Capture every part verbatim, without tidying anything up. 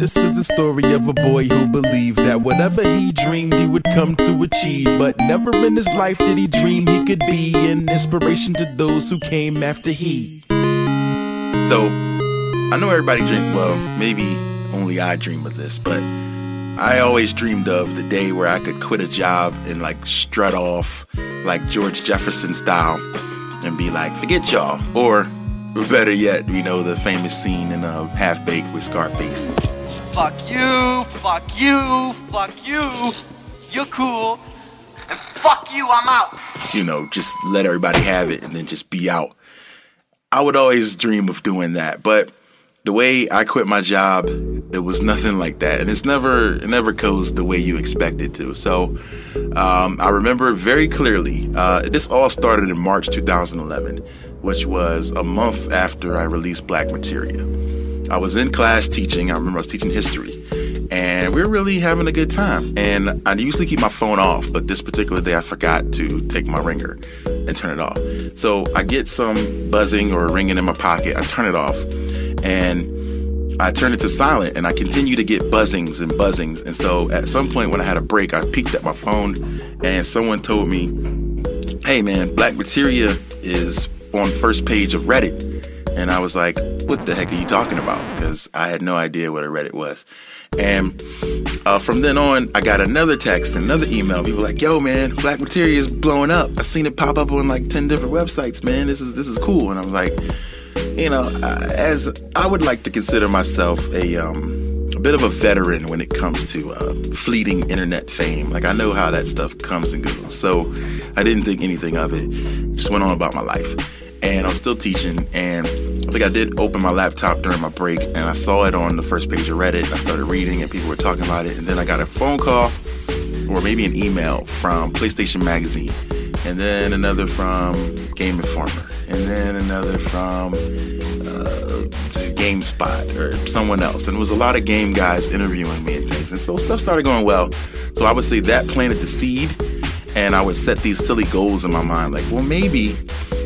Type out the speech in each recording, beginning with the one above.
This is the story of a boy who believed that whatever he dreamed he would come to achieve, but never in his life did he dream he could be an inspiration to those who came after he. So, I know everybody dreams, well, maybe only I dream of this, but I always dreamed of the day where I could quit a job and like strut off like George Jefferson style and be like, forget y'all, or better yet, we know the famous scene in uh, Half Baked with Scarface. Fuck you, fuck you, fuck you, you're cool, and fuck you, I'm out. You know, just let everybody have it and then just be out. I would always dream of doing that, but the way I quit my job, it was nothing like that. And it's never, it never goes the way you expect it to. So um, I remember very clearly, uh, this all started in March twenty eleven, which was a month after I released Black Materia. I was in class teaching. I remember I was teaching history, and we were really having a good time. And I usually keep my phone off, but this particular day I forgot to take my ringer and turn it off. So I get some buzzing or ringing in my pocket. I turn it off. And I turned it to silent, and I continued to get buzzings and buzzings. And so at some point when I had a break, I peeked at my phone, and someone told me, hey man, Black Materia is on first page of Reddit. And I was like, what the heck are you talking about? Because I had no idea what a Reddit was. And uh, from then on, I got another text, another email. People were like, yo man, Black Materia is blowing up. I seen it pop up on like ten different websites, man. This is, this is cool. And I was like, you know, as I would like to consider myself a, um, a bit of a veteran when it comes to uh, fleeting internet fame. Like, I know how that stuff comes and goes. So I didn't think anything of it. Just went on about my life. And I'm still teaching. And I think I did open my laptop during my break. And I saw it on the first page of Reddit. And I started reading, and people were talking about it. And then I got a phone call or maybe an email from PlayStation Magazine. And then another from Game Informer. And then another from uh, GameSpot or someone else. And it was a lot of game guys interviewing me and things. And so stuff started going well. So I would say that planted the seed. And I would set these silly goals in my mind. Like, well, maybe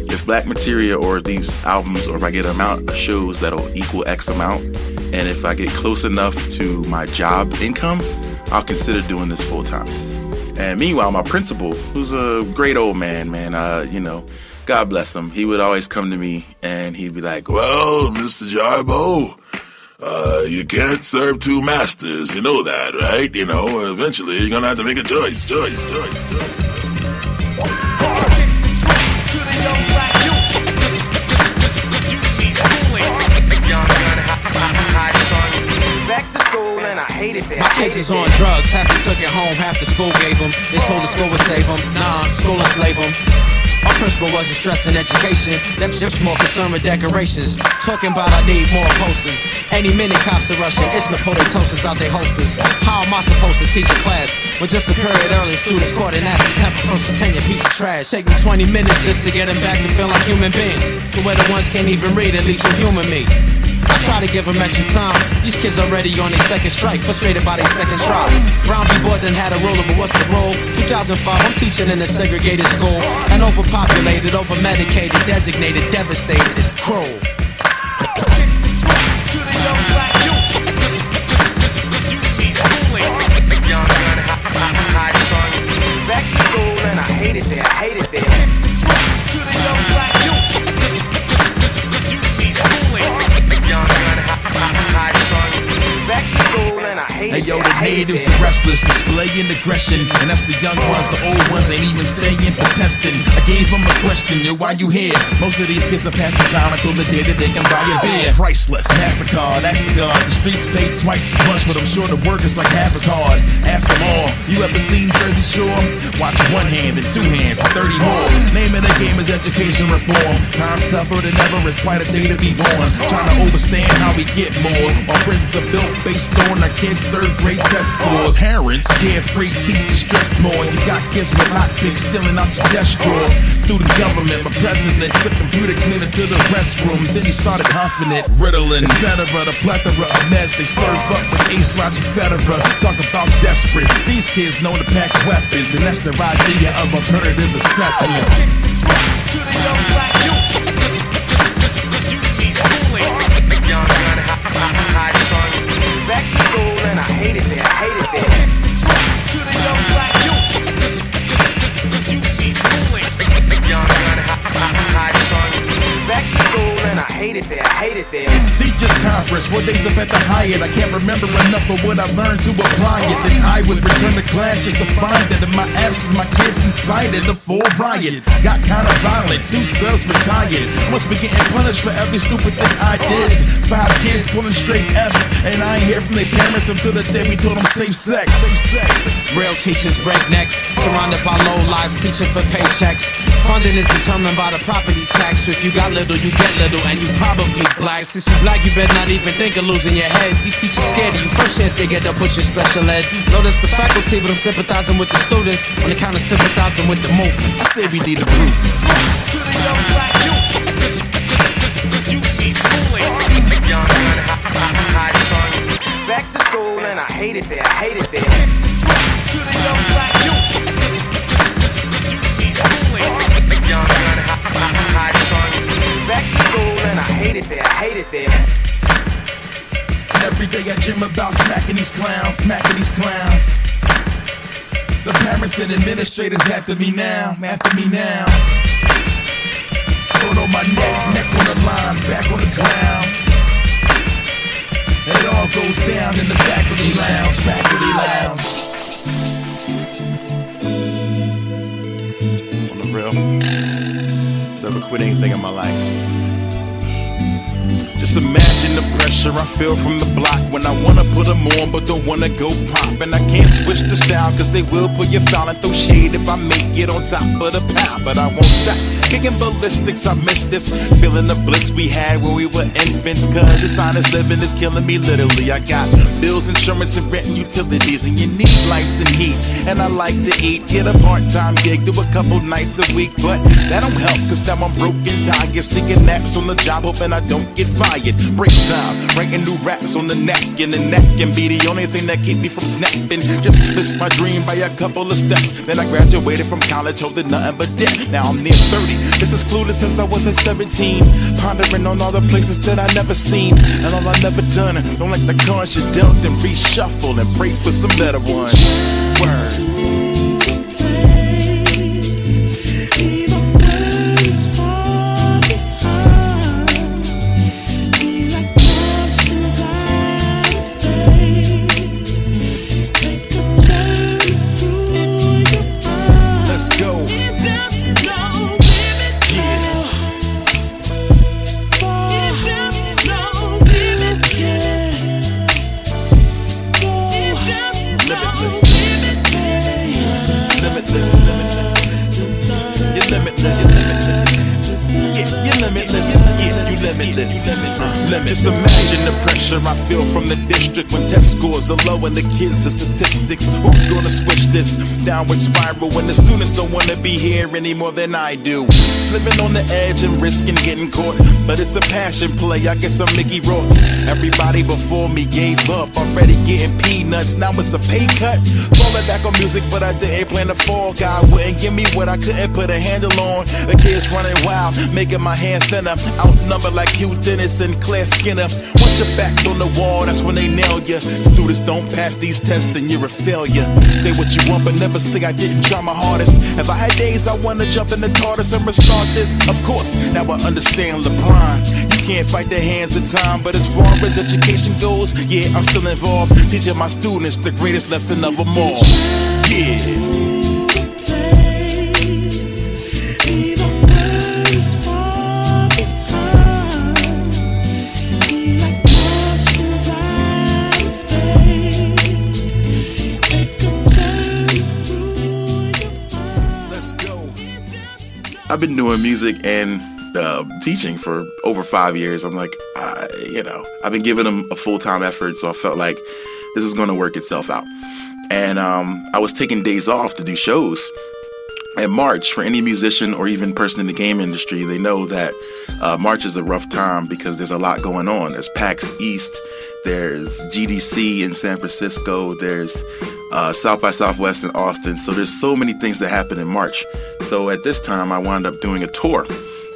if Black Materia or these albums, or if I get an amount of shows that'll equal X amount, and if I get close enough to my job income, I'll consider doing this full time. And meanwhile, my principal, who's a great old man, man, uh, you know, God bless him. He would always come to me and he'd be like, well, Mister Jarbo, uh, you can't serve two masters. You know that, right? You know, eventually you're going to have to make a choice. Choice, choice, choice. My kids is on drugs. Half they took it home, half the school gave them. They told the school would save them. Nah, school will slave them. Our principal wasn't stressing education. That ship's more concerned with decorations. Talking about I need more posters. Any minute cops are rushing. It's Napoleon Toasters out they hosters. How am I supposed to teach a class when just a period early students caught in acid temper from some tenure piece of trash? Take me twenty minutes just to get them back to feel like human beings. To where the ones can't even read, at least with human me. I try to give them extra time. These kids already on their second strike, frustrated by their second trial. Brown v. Board done had a ruler, but what's the rule? two thousand five, I'm teaching in a segregated school. And overpopulated, overmedicated, designated, devastated, it's cruel. Back to school and I hate it there, I hate it there. To the young black youth. This, this, this, this youth needs schooling. Young gun, high, high, high, high, Hey yo, the natives are restless, displaying aggression. And that's the young ones, the old ones ain't even staying for testing. I gave them a question, yo, why you here? Most of these kids are passing time until the day that they can buy a beer. Priceless, MasterCard, ask the God. The streets pay twice as much, but I'm sure the work is like half as hard. Ask them all, you ever seen Jersey Shore? Watch one hand and two hands, thirty more. Name of the game is education reform. Time's tougher than ever, it's quite a day to be born. Trying to overstand how we get more. Our prisons are built based on our kids' third grade test scores. Parents, carefree, teachers stress more. You got kids with lockpicks stealing out your desk drawer. Student government, my president took computer cleaner to the restroom. Then he started huffing it, riddling, et cetera. The plethora of mess they serve up with Ace Roger Federer. Talk about desperate. These kids know to pack weapons, and that's their idea of alternative assessment. To the young black youth, this, this, this, this youth needs schooling. Y'all got to hide this on you. Back to school, and I hate it there, I hate it there. To the young black youth, this, this, this, this youth needs schooling. Y'all got to hide this on you. Back to school, and I hate it there, I hate it there. Teachers conference, four days up at the Hyatt. I can't remember enough of what I learned to apply it. Then I would return to class just to find that in my absence, my kids incited a full riot. Got kind of violent, two cells retired. Must be getting punished for every stupid thing I did. Five kids pulling straight F's, and I ain't hear from their parents until the day we told them safe sex. Safe sex. Real teachers breaknecks, surrounded by low lives, teaching for paychecks. Funding is determined by the property tax. So if you got little, you get little, and you probably black. Since you black, you better not even think of losing your head. These teachers scared of you. First chance they get, they'll put you special ed. Notice the faculty, but I'm sympathizing with the students on the count of sympathizing with the movement. I say we need a proof. To the young black youth, this, this, this, this youth needs schooling. Y'all gotta hide this on you. Back to school, and I hate it there, I hate it there. To the young black youth, this, this, this, this youth needs schooling. Y'all gotta hide this on you. Back to school, and I hate it there, I hate it there. Every day I dream about smacking these clowns, smacking these clowns. The parents and administrators after me now, after me now. Foot on my neck, neck on the line, back on the ground. It all goes down in the faculty lounge, faculty lounge. On the real, never quit anything in my life. Just imagine the pressure I feel from the block when I wanna put them on but don't wanna go pop. And I can't switch the style cause they will pull your foul and throw shade if I make it on top of the pile. But I won't stop kicking ballistics, I miss this. Feeling the bliss we had when we were infants. Cause this honest living is killing me literally. I got bills, insurance, and rent and utilities. And you need lights and heat. And I like to eat, get a part-time gig, do a couple nights a week. But that don't help cause now I'm broke and tired. Taking naps on the job hoping I don't get fired. Break time, writing new raps on the napkin. The napkin be the only thing that keep me from snapping. Just missed my dream by a couple of steps. Then I graduated from college holding nothing but debt. Now I'm near thirty, this is clueless since I was at seventeen. Pondering on all the places that I never seen and all I never done. Don't let the cards you dealt and reshuffle and pray for some better ones. Word. Just imagine the pressure I feel from the district when test scores are low and the kids are statistics. Who's gonna switch this downward spiral when the students don't wanna be here any more than I do? Living on the edge and risking getting caught, but it's a passion play. I guess I'm Mickey Rourke. Everybody before me gave up, already getting peanuts. Now it's a pay cut. Falling back on music, but I didn't plan to fall. God wouldn't give me what I couldn't put a handle on. The kids running wild, making my hands thinner. Outnumbered like Hugh Dennis and Claire Skinner. Once your back's on the wall, that's when they nail ya. Students don't pass these tests, then you're a failure. Say what you want, but never say I didn't try my hardest. If I had days I wanna jump in the TARDIS and restart this, of course, now I understand LeBron. You can't fight the hands of time, but as far as education goes, yeah, I'm still involved, teaching my students the greatest lesson of them all. Yeah. I've been doing music and uh, teaching for over five years. I'm like, I, you know, I've been giving them a full-time effort, so I felt like this is going to work itself out. And um, I was taking days off to do shows. In March, for any musician or even person in the game industry, they know that uh, March is a rough time because there's a lot going on. There's PAX East, there's G D C in San Francisco, there's uh, South by Southwest in Austin. So there's so many things that happen in March. So at this time, I wound up doing a tour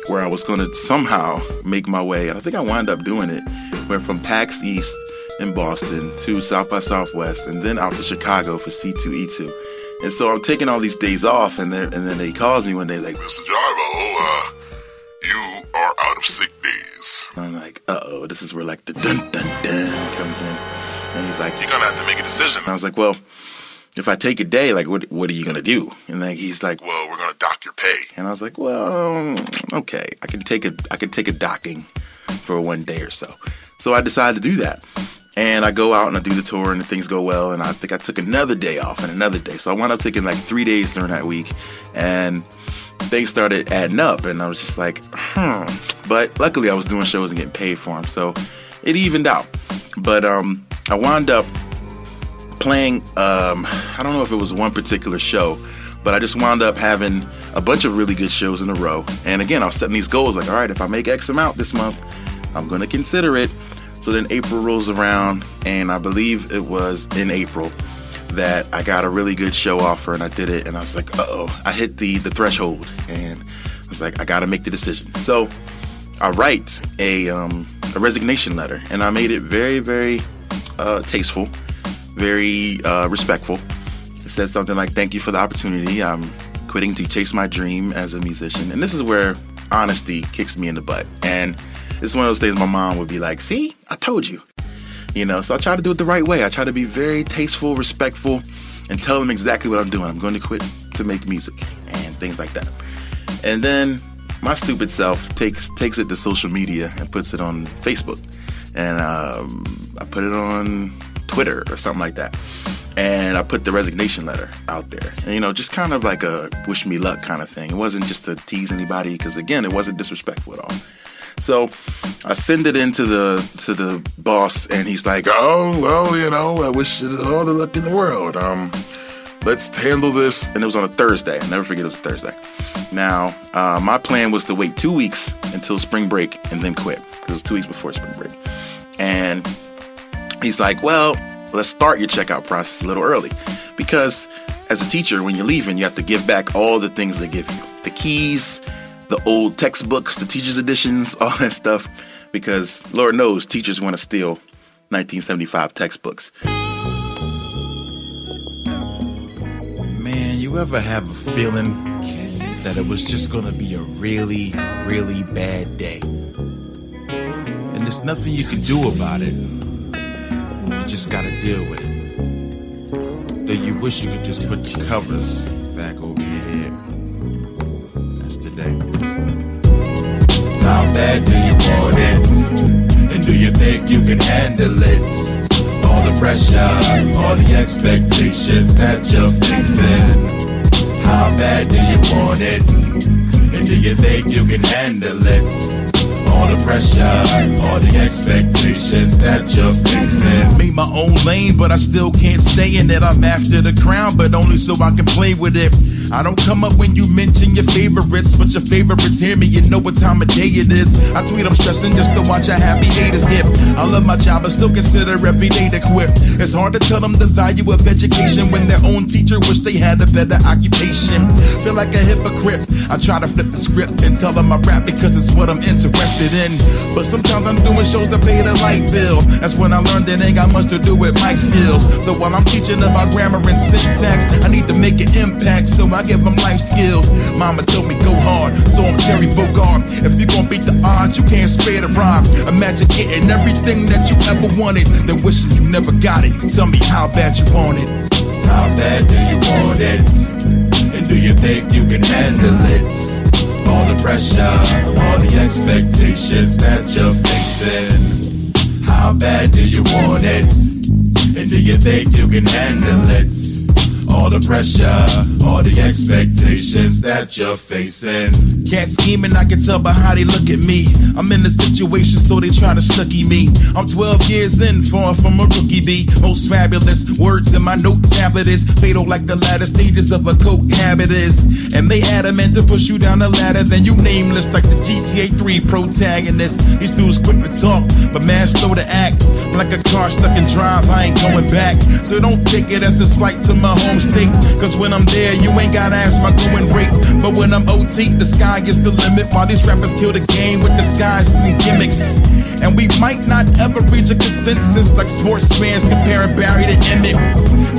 where I was going to somehow make my way, and I think I wound up doing it. Went from PAX East in Boston to South by Southwest, and then out to Chicago for C two E two. And so I'm taking all these days off, and then and then they called me one day, like, Mister Jarbo, uh, you are out of sick days. And I'm like, uh-oh, this is where, like, the dun-dun-dun comes in. And he's like, you're going to have to make a decision. And I was like, well, if I take a day, like, what what are you going to do? And like he's like, well, we're going to dock your pay. And I was like, well, okay, I can take a I can take a docking for one day or so. So I decided to do that. And I go out and I do the tour and things go well. And I think I took another day off and another day. So I wound up taking like three days during that week. And things started adding up. And I was just like, hmm. But luckily I was doing shows and getting paid for them. So it evened out. But um, I wound up playing, um, I don't know if it was one particular show. But I just wound up having a bunch of really good shows in a row. And again, I was setting these goals. Like, all right, if I make X amount this month, I'm going to consider it. So then April rolls around, and I believe it was in April that I got a really good show offer, and I did it, and I was like, uh-oh, I hit the the threshold, and I was like, I gotta make the decision. So I write a um, a resignation letter, and I made it very, very uh, tasteful, very uh, respectful. It said something like, thank you for the opportunity. I'm quitting to chase my dream as a musician. And this is where honesty kicks me in the butt. And it's one of those days my mom would be like, see, I told you. You know, so I try to do it the right way. I try to be very tasteful, respectful, and tell them exactly what I'm doing. I'm going to quit to make music and things like that. And then my stupid self takes takes it to social media and puts it on Facebook. And um, I put it on Twitter or something like that. And I put the resignation letter out there. And, you know, just kind of like a wish me luck kind of thing. It wasn't just to tease anybody because, again, it wasn't disrespectful at all. So I send it in to the, to the boss, and he's like, oh, well, you know, I wish you all the luck in the world. Um, let's handle this. And it was on a Thursday. I'll never forget it was a Thursday. Now, uh, my plan was to wait two weeks until spring break and then quit. It was two weeks before spring break. And he's like, well, let's start your checkout process a little early. Because as a teacher, when you're leaving, you have to give back all the things they give you. The keys, the old textbooks, the teacher's editions, all that stuff, because Lord knows teachers want to steal nineteen seventy-five textbooks. Man, you ever have a feeling that it was just going to be a really, really bad day? And there's nothing you can do about it. You just got to deal with it. That you wish you could just put the covers back over your head. Today. How bad do you want it? And do you think you can handle it? All the pressure, all the expectations that you're facing. How bad do you want it? And do you think you can handle it? All the pressure, all the expectations that you're facing. Made my own lane, but I still can't stay in it. I'm after the crown, but only so I can play with it. I don't come up when you mention your favorites, but your favorites hear me, you know what time of day it is. I tweet I'm stressing just to watch a happy haters dip. I love my job, but still consider every day to quit. It's hard to tell them the value of education when their own teacher wish they had a better occupation. Feel like a hypocrite, I try to flip the script and tell them I rap because it's what I'm interested in. But sometimes I'm doing shows to pay the light bill. That's when I learned it ain't got much to do with mic skills. So while I'm teaching about grammar and syntax, I need to make an impact, so I give them life skills. Mama told me go hard, so I'm Terry Bogard. If you gon' beat the odds, you can't spare the rhyme. Imagine getting everything that you ever wanted, then wishing you never got it. Tell me how bad you want it. How bad do you want it? And do you think you can handle it? All the pressure, all the expectations that you're facing. How bad do you want it? And do you think you can handle it? All the pressure, all the expectations that you're facing. Can't scheme and I can tell by how they look at me. I'm in a situation so they try to snooky me. I'm twelve years in, far from a rookie bee. Most fabulous words in my note tablet is fatal like the latter stages of a coke habit is. And they adamant to push you down the ladder, then you nameless like the G T A three protagonist. These dudes quick to talk, but man slow to act. I'm like a car stuck in drive, I ain't going back. So don't take it as a slight to my home state, cause when I'm there, you ain't gotta ask my going rate. But when I'm O T, the sky is the limit. While these rappers kill the game with disguises and gimmicks. And we might not ever reach a consensus like sports fans comparing Barry to Emmett.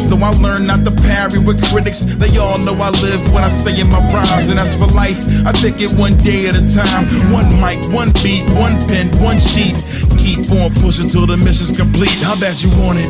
So I learned not to parry with critics. They all know I live what I say in my rhymes, and that's for life. I take it one day at a time. One mic, one beat, one pen, one sheet. Keep on pushing till the mission's complete. How bad you want it?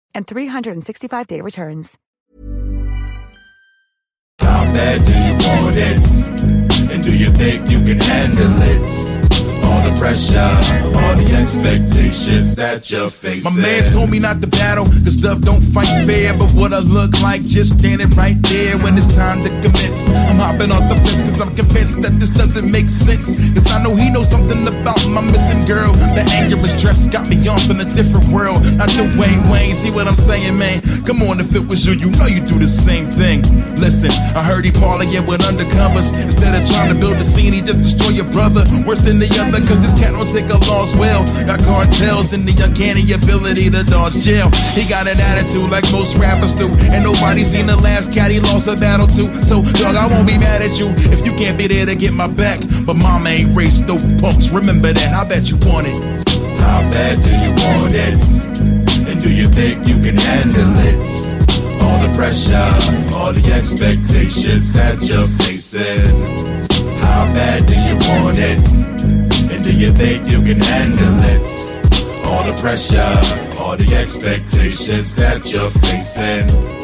and three sixty-five day returns. How bad do you want it? And do you think you can handle it? All the pressure, all the expectations that you're facing. My man told me not to battle, cause stuff don't fight fair. But what I look like just standing right there when it's time to commence. I'm hopping off the fence cause I'm convinced that this doesn't make sense. Cause I know he knows something about my missing girl. The anger and stress got me off in a different world. Not your Wayne Wayne, see what I'm saying, man? Come on, if it was you, you know you do the same thing. Listen, I heard he parlaying with undercovers. Instead of trying to build a scene, he just destroy your brother. Worse than the other, cause this cat don't take a loss well. Got cartels and the uncanny ability to dodge jail. He got an attitude like most rappers do, and nobody seen the last cat he lost a battle to. So dog, I won't be mad at you if you can't be there to get my back. But mama ain't raised no punks, remember that. How bad you want it? How bad do you want it? And do you think you can handle it? All the pressure, all the expectations that you're facing. How bad do you want it? Do you think you can handle it? All the pressure, all the expectations that you're facing.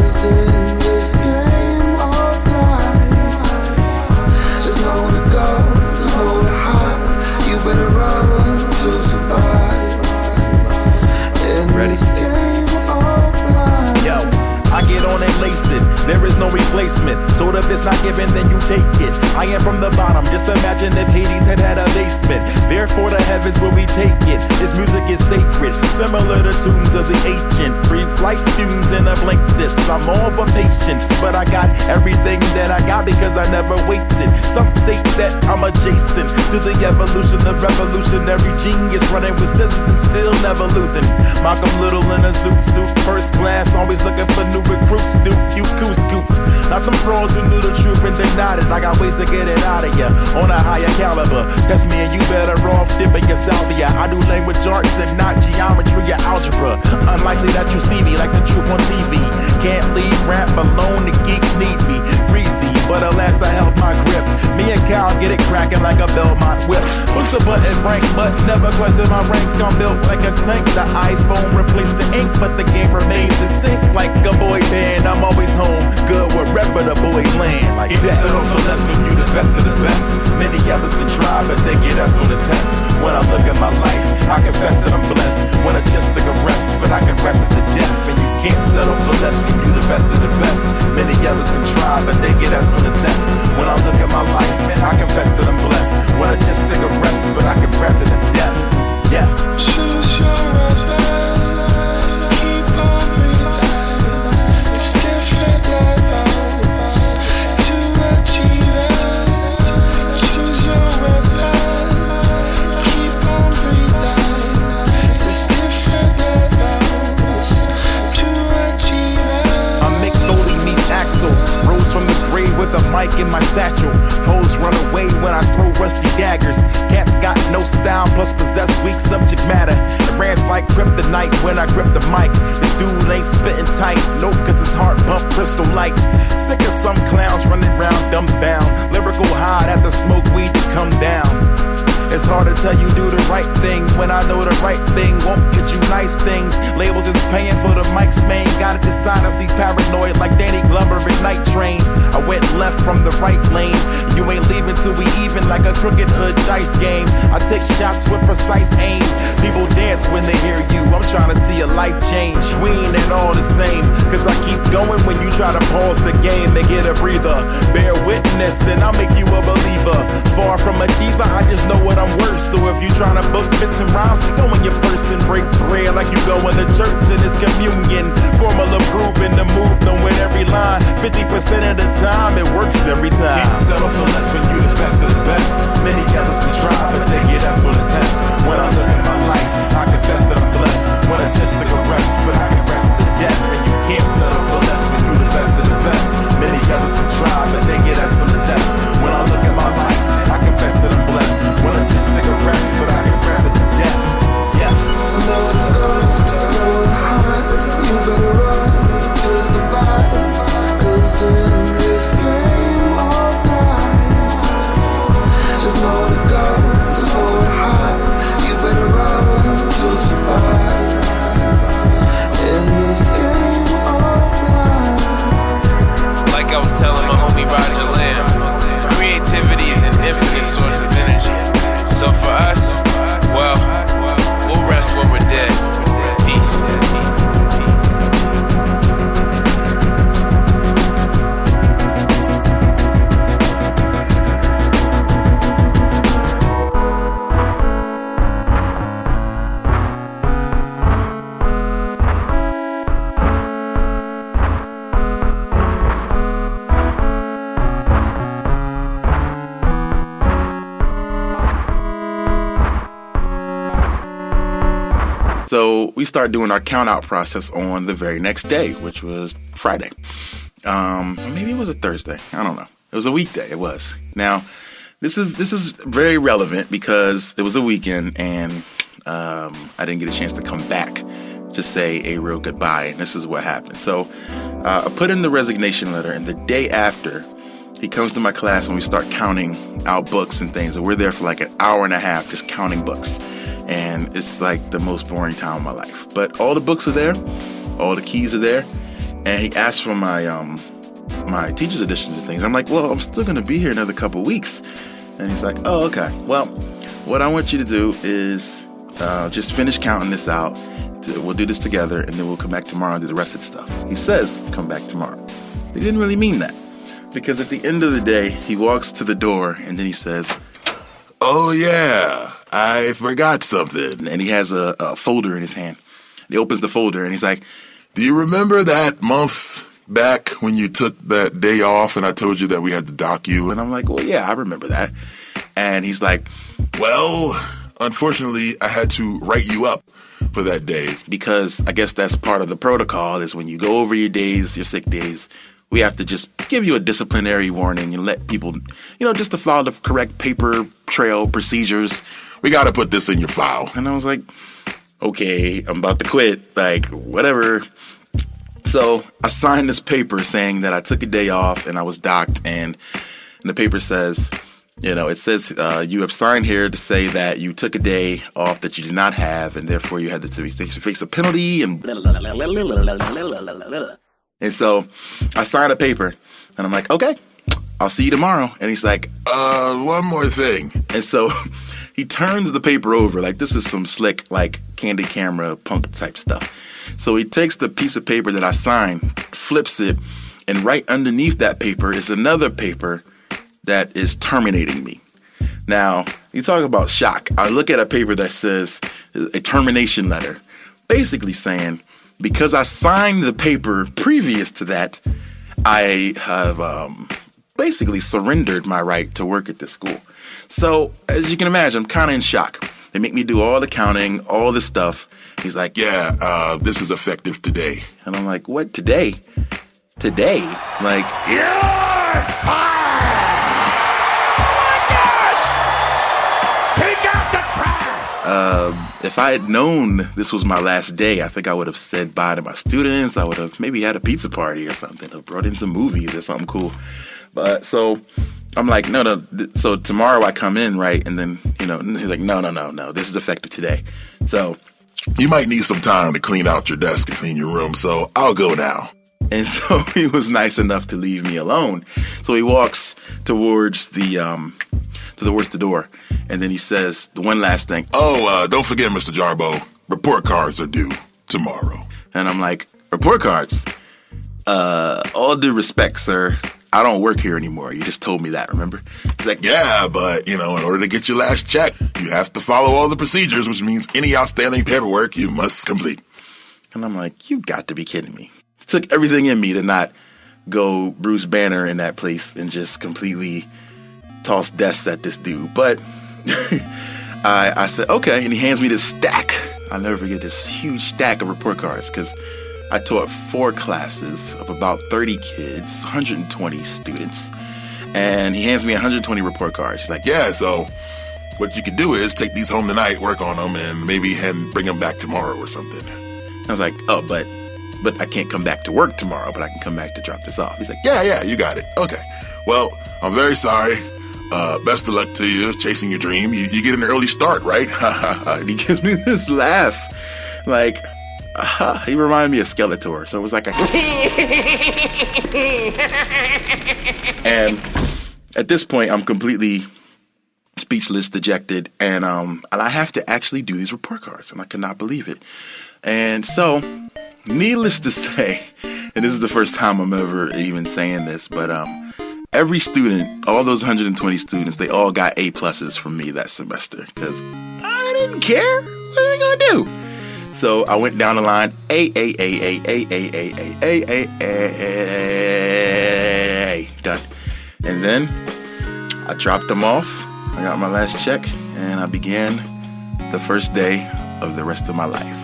It's and then you take it. I am from the bottom, just imagine if Hades had had a basement. Therefore the heavens will we take it. This music is sacred, similar to tombs of the ancient. Breathe life fumes in a blink this. I'm all for patience, but I got everything that I got because I never waited. Some say that I'm adjacent to the evolution of revolutionary genius, running with scissors and still never losing. Malcolm Little in a zoot suit, first class, always looking for new recruits. Duke, you couscous. Not some frauds who knew the truth and denied it. I got ways to get it out of ya on a higher caliber. That's me and you better off dipping your salvia. I do language arts and not geometry or algebra. Unlikely that you see me like the truth on T V. Can't leave rap alone, the geeks need me. Breezy, but alas I held my grip. Me and Cal get it cracking like a Belmont whip. Push the button rank, but never question my rank. I'm built like a tank. The iPhone replaced the ink, but the game remains in sync. Like a boy band, I'm always home. Good wherever the boys land. Like if that. It's an obsolescence when you the best of the best. Many others can try, but they get us on the test. When I look at my life, I confess that I'm blessed. When I just took a rest, but I can rest at the death. And you can't settle for less when you the best of the best. Many others can try, but they get us on the test. When I look at my life, man, I confess that I'm blessed. When I just took a rest, but I can rest at the death. Yes. Choose your adventure. Keep on breathing. It's different than others. To achieve it. Choose your weapon. Keep on breathing. It's different than others. To achieve it. I mix only meat axle. Rose from the grave with a mic in my satchel. Foes run away when I throw rusty daggers. Cats got no style, plus possess weak subject matter. It rants like kryptonite when I grip the mic. This dude ain't spitting tight, nope, cause his heart bump crystal light. Sick of some clowns running round, dumbbound. Lyrical high, have to smoke weed to come down. It's hard to tell you do the right thing when I know the right thing won't get you nice things. Labels is paying for the mics, man. Gotta decide I'm paranoid like Danny Glover in Night Train. I went left from the right lane. You ain't leaving till we even like a crooked hood dice game. I take shots with precise aim. People dance when they hear you. I'm trying to see a life change. We ain't at all the same. Cause I keep going when you try to pause the game and get a breather. Bear witness and I'll make you a believer. Far from a diva, I just know what I'm worth, so if you tryna book bits and rhymes, go in your purse and break bread like you go in the church and it's communion. Formula proving the movement with every line. fifty percent of the time, it works every time. Can't settle for less when you the best of the best. Many others can try, but they get us on the test. When I look at my life, I confess that I'm blessed. When I just took a rest, but I can rest to death. And you can't settle for less when you the best of the best. Many others can try, but they get us on the test. When I look at my life, I confess that I'm blessed. When I just take a rest, but I can rest at the death. Yes. Know where to go, know where to hide. You better run to survive. Cause in this game all night. Just know where to go, just know where to hide. You better run to survive. In this game all night. Like I was telling my homie Roger Lamb, creativity is an infinite source of energy. So for us, well, we'll rest when we're dead. So we started doing our count out process on the very next day, which was Friday. Um, maybe it was a Thursday. I don't know. It was a weekday. It was. Now, this is this is very relevant because it was a weekend and um, I didn't get a chance to come back to say a real goodbye. And this is what happened. So uh, I put in the resignation letter, and the day after, he comes to my class and we start counting our books and things. And we're there for like an hour and a half just counting books. And it's like the most boring time of my life. But all the books are there, all the keys are there. And he asked for my um, my teacher's editions and things. I'm like, well, I'm still gonna be here another couple weeks. And he's like, oh, okay. Well, what I want you to do is uh, just finish counting this out. We'll do this together, and then we'll come back tomorrow and do the rest of the stuff. He says, come back tomorrow. He didn't really mean that. Because at the end of the day, he walks to the door and then he says, "Oh, yeah, I forgot something." And he has a, a folder in his hand. He opens the folder and he's like, "Do you remember that month back when you took that day off and I told you that we had to dock you?" And I'm like, "Well, yeah, I remember that." And he's like, "Well, unfortunately, I had to write you up for that day." Because I guess that's part of the protocol is when you go over your days, your sick days, we have to just give you a disciplinary warning and let people, you know, just to follow the correct paper trail procedures. "We got to put this in your file." And I was like, "Okay, I'm about to quit. Like, whatever." So I signed this paper saying that I took a day off and I was docked. And, and the paper says, you know, it says uh, you have signed here to say that you took a day off that you did not have, and therefore you had to face a penalty. And and so I signed a paper and I'm like, "Okay, I'll see you tomorrow." And he's like, uh, "One more thing." And so he turns the paper over. Like, this is some slick, like, candy camera punk type stuff. So he takes the piece of paper that I signed, flips it, and right underneath that paper is another paper that is terminating me. Now, you talk about shock. I look at a paper that says a termination letter, basically saying, because I signed the paper previous to that, I have um, basically surrendered my right to work at this school. So, as you can imagine, I'm kind of in shock. They make me do all the counting, all this stuff. He's like, "Yeah, uh, this is effective today." And I'm like, "What, today? Today? Like, you're fired! Uh, if I had known this was my last day, I think I would have said bye to my students. I would have maybe had a pizza party or something. I brought in some movies or something cool." But so I'm like, no, no. Th- so tomorrow I come in, right? And then, you know, he's like, no, no, no, no. "This is effective today. So you might need some time to clean out your desk and clean your room. So I'll go now." And so he was nice enough to leave me alone. So he walks towards the, um, towards the door. And then he says the one last thing. "Oh, uh, don't forget, Mister Jarbo, report cards are due tomorrow." And I'm like, "Report cards? Uh, all due respect, sir. I don't work here anymore. You just told me that, remember?" He's like, "Yeah, but, you know, in order to get your last check, you have to follow all the procedures, which means any outstanding paperwork you must complete." And I'm like, "You got to be kidding me." It took everything in me to not go Bruce Banner in that place and just completely toss desks at this dude. But I, I said, "Okay," and he hands me this stack. I'll never forget this huge stack of report cards, because I taught four classes of about thirty kids, one hundred twenty students, and he hands me one hundred twenty report cards. He's like, "Yeah, so what you could do is take these home tonight, work on them, and maybe and bring them back tomorrow or something." I was like, "Oh, but but I can't come back to work tomorrow, but I can come back to drop this off." He's like, "Yeah, yeah, you got it. Okay, well, I'm very sorry. Uh, best of luck to you, chasing your dream. You, you get an early start, right?" And he gives me this laugh. Like, uh, he reminded me of Skeletor. So it was like a... And at this point, I'm completely speechless, dejected, and, um, and I have to actually do these report cards. And I could not believe it. And so, needless to say, and this is the first time I'm ever even saying this, but... um. Every student, all those one hundred twenty students, they all got A pluses from me that semester, because I didn't care. What are we going to do? So I went down the line, A, A, A, A, A, A, A, A, A, A, A, A, done. And then I dropped them off. I got my last check, and I began the first day of the rest of my life.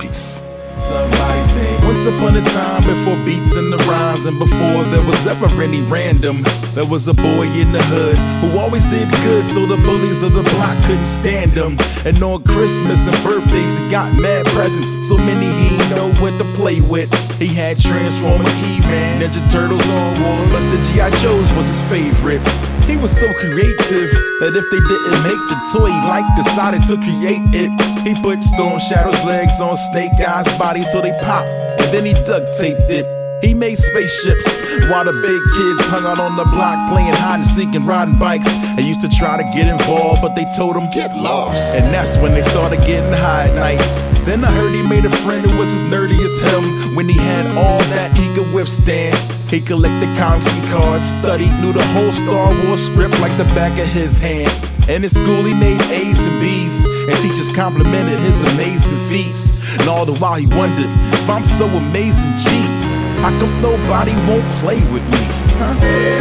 Peace. Somebody say, once upon a time, before beats and the rhymes, and before there was ever any random, there was a boy in the hood who always did good, so the bullies of the block couldn't stand him. And on Christmas and birthdays, he got mad presents, so many he didn't know what to play with. He had Transformers, He-Man, Ninja Turtles on one, but the G I. Joes was his favorite. He was so creative that if they didn't make the toy, he like decided to create it. He put Storm Shadow's legs on Snake Eyes' body till they popped, and then he duct taped it. He made spaceships while the big kids hung out on the block playing hide and seek and riding bikes. They used to try to get involved, but they told him, get lost. And that's when they started getting high at night. Then I heard he made a friend who was as nerdy as him. When he had all that he could withstand, he collected comics and cards, studied, knew the whole Star Wars script like the back of his hand. And in school he made A's and B's, and teachers complimented his amazing feats. And all the while he wondered, if I'm so amazing, geez, how come nobody won't play with me? Huh? Hey,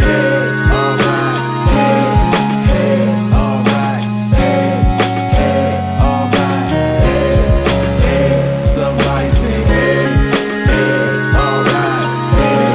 hey, alright, hey, hey, alright, hey, hey, alright, hey, hey. Somebody say hey, hey, alright, hey,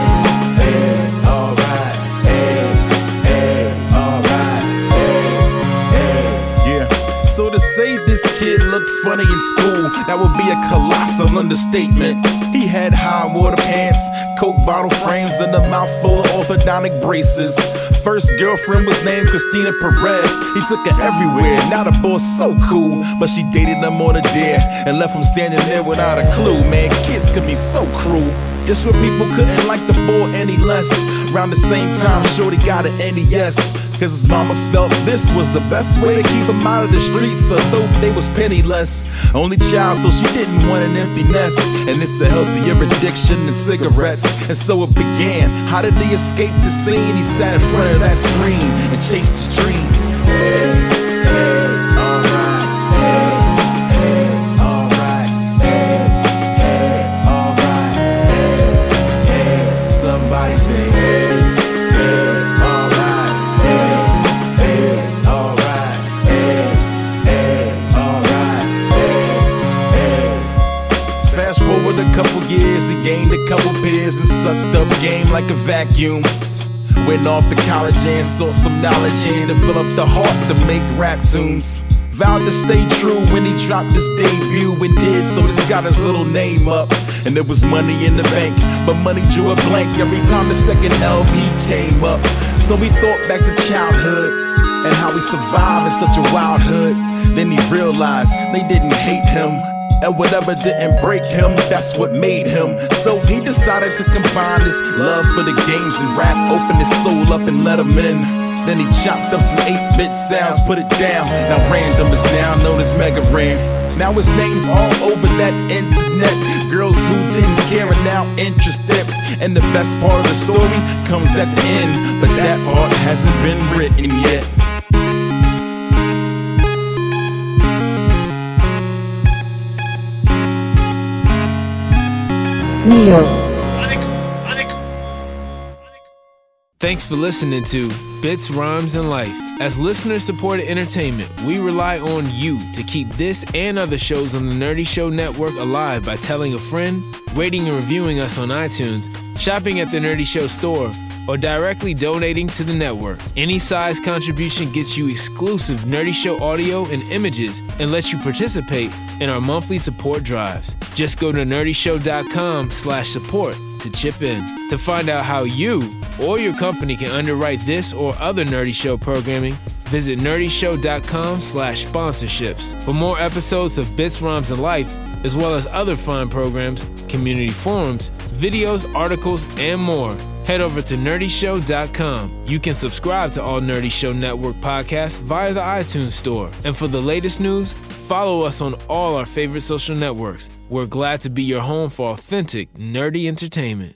hey, alright, hey, hey, alright, hey, hey. Yeah. So to say this kid looked funny in school, that would be a colossal understatement. He had high water pants, coke bottle frames, and a mouthful of orthodontic braces. First girlfriend was named Christina Perez. He took her everywhere, now the boy's so cool, but she dated him on a dare and left him standing there without a clue. Man, kids could be so cruel. Just when people couldn't like the boy any less. Around the same time, shorty got an N E S, cause his mama felt this was the best way to keep him out of the streets, although they was penniless. Only child, so she didn't want an empty nest. And it's a healthier addiction than cigarettes. And so it began. How did he escape the scene? He sat in front of that screen and chased his dreams. Yeah. Gained a couple beers and sucked up game like a vacuum. Went off to college and sought some knowledge in to fill up the heart to make rap tunes. Vowed to stay true when he dropped his debut and did, so this got his little name up. And there was money in the bank, but money drew a blank every time the second L P came up. So he thought back to childhood and how he survived in such a wild hood. Then he realized they didn't hate him, and whatever didn't break him, that's what made him. So he decided to combine his love for the games and rap, open his soul up and let him in. Then he chopped up some eight-bit sounds, put it down. Now Random is now known as MegaRam. Now his name's all over that internet. Girls who didn't care are now interested. And the best part of the story comes at the end, but that part hasn't been written yet. Thanks for listening to Bits, Rhymes, and Life. As listener-supported entertainment, we rely on you to keep this and other shows on the Nerdy Show Network alive by telling a friend, rating and reviewing us on iTunes, shopping at the Nerdy Show store, or directly donating to the network. Any size contribution gets you exclusive Nerdy Show audio and images and lets you participate in our monthly support drives. Just go to nerdyshow.com slash support to chip in. To find out how you or your company can underwrite this or other Nerdy Show programming, visit nerdyshow.com slash sponsorships. For more episodes of Bits, Rhymes, and Life, as well as other fine programs, community forums, videos, articles, and more, head over to nerdy show dot com. You can subscribe to all Nerdy Show Network podcasts via the iTunes Store. And for the latest news, follow us on all our favorite social networks. We're glad to be your home for authentic, nerdy entertainment.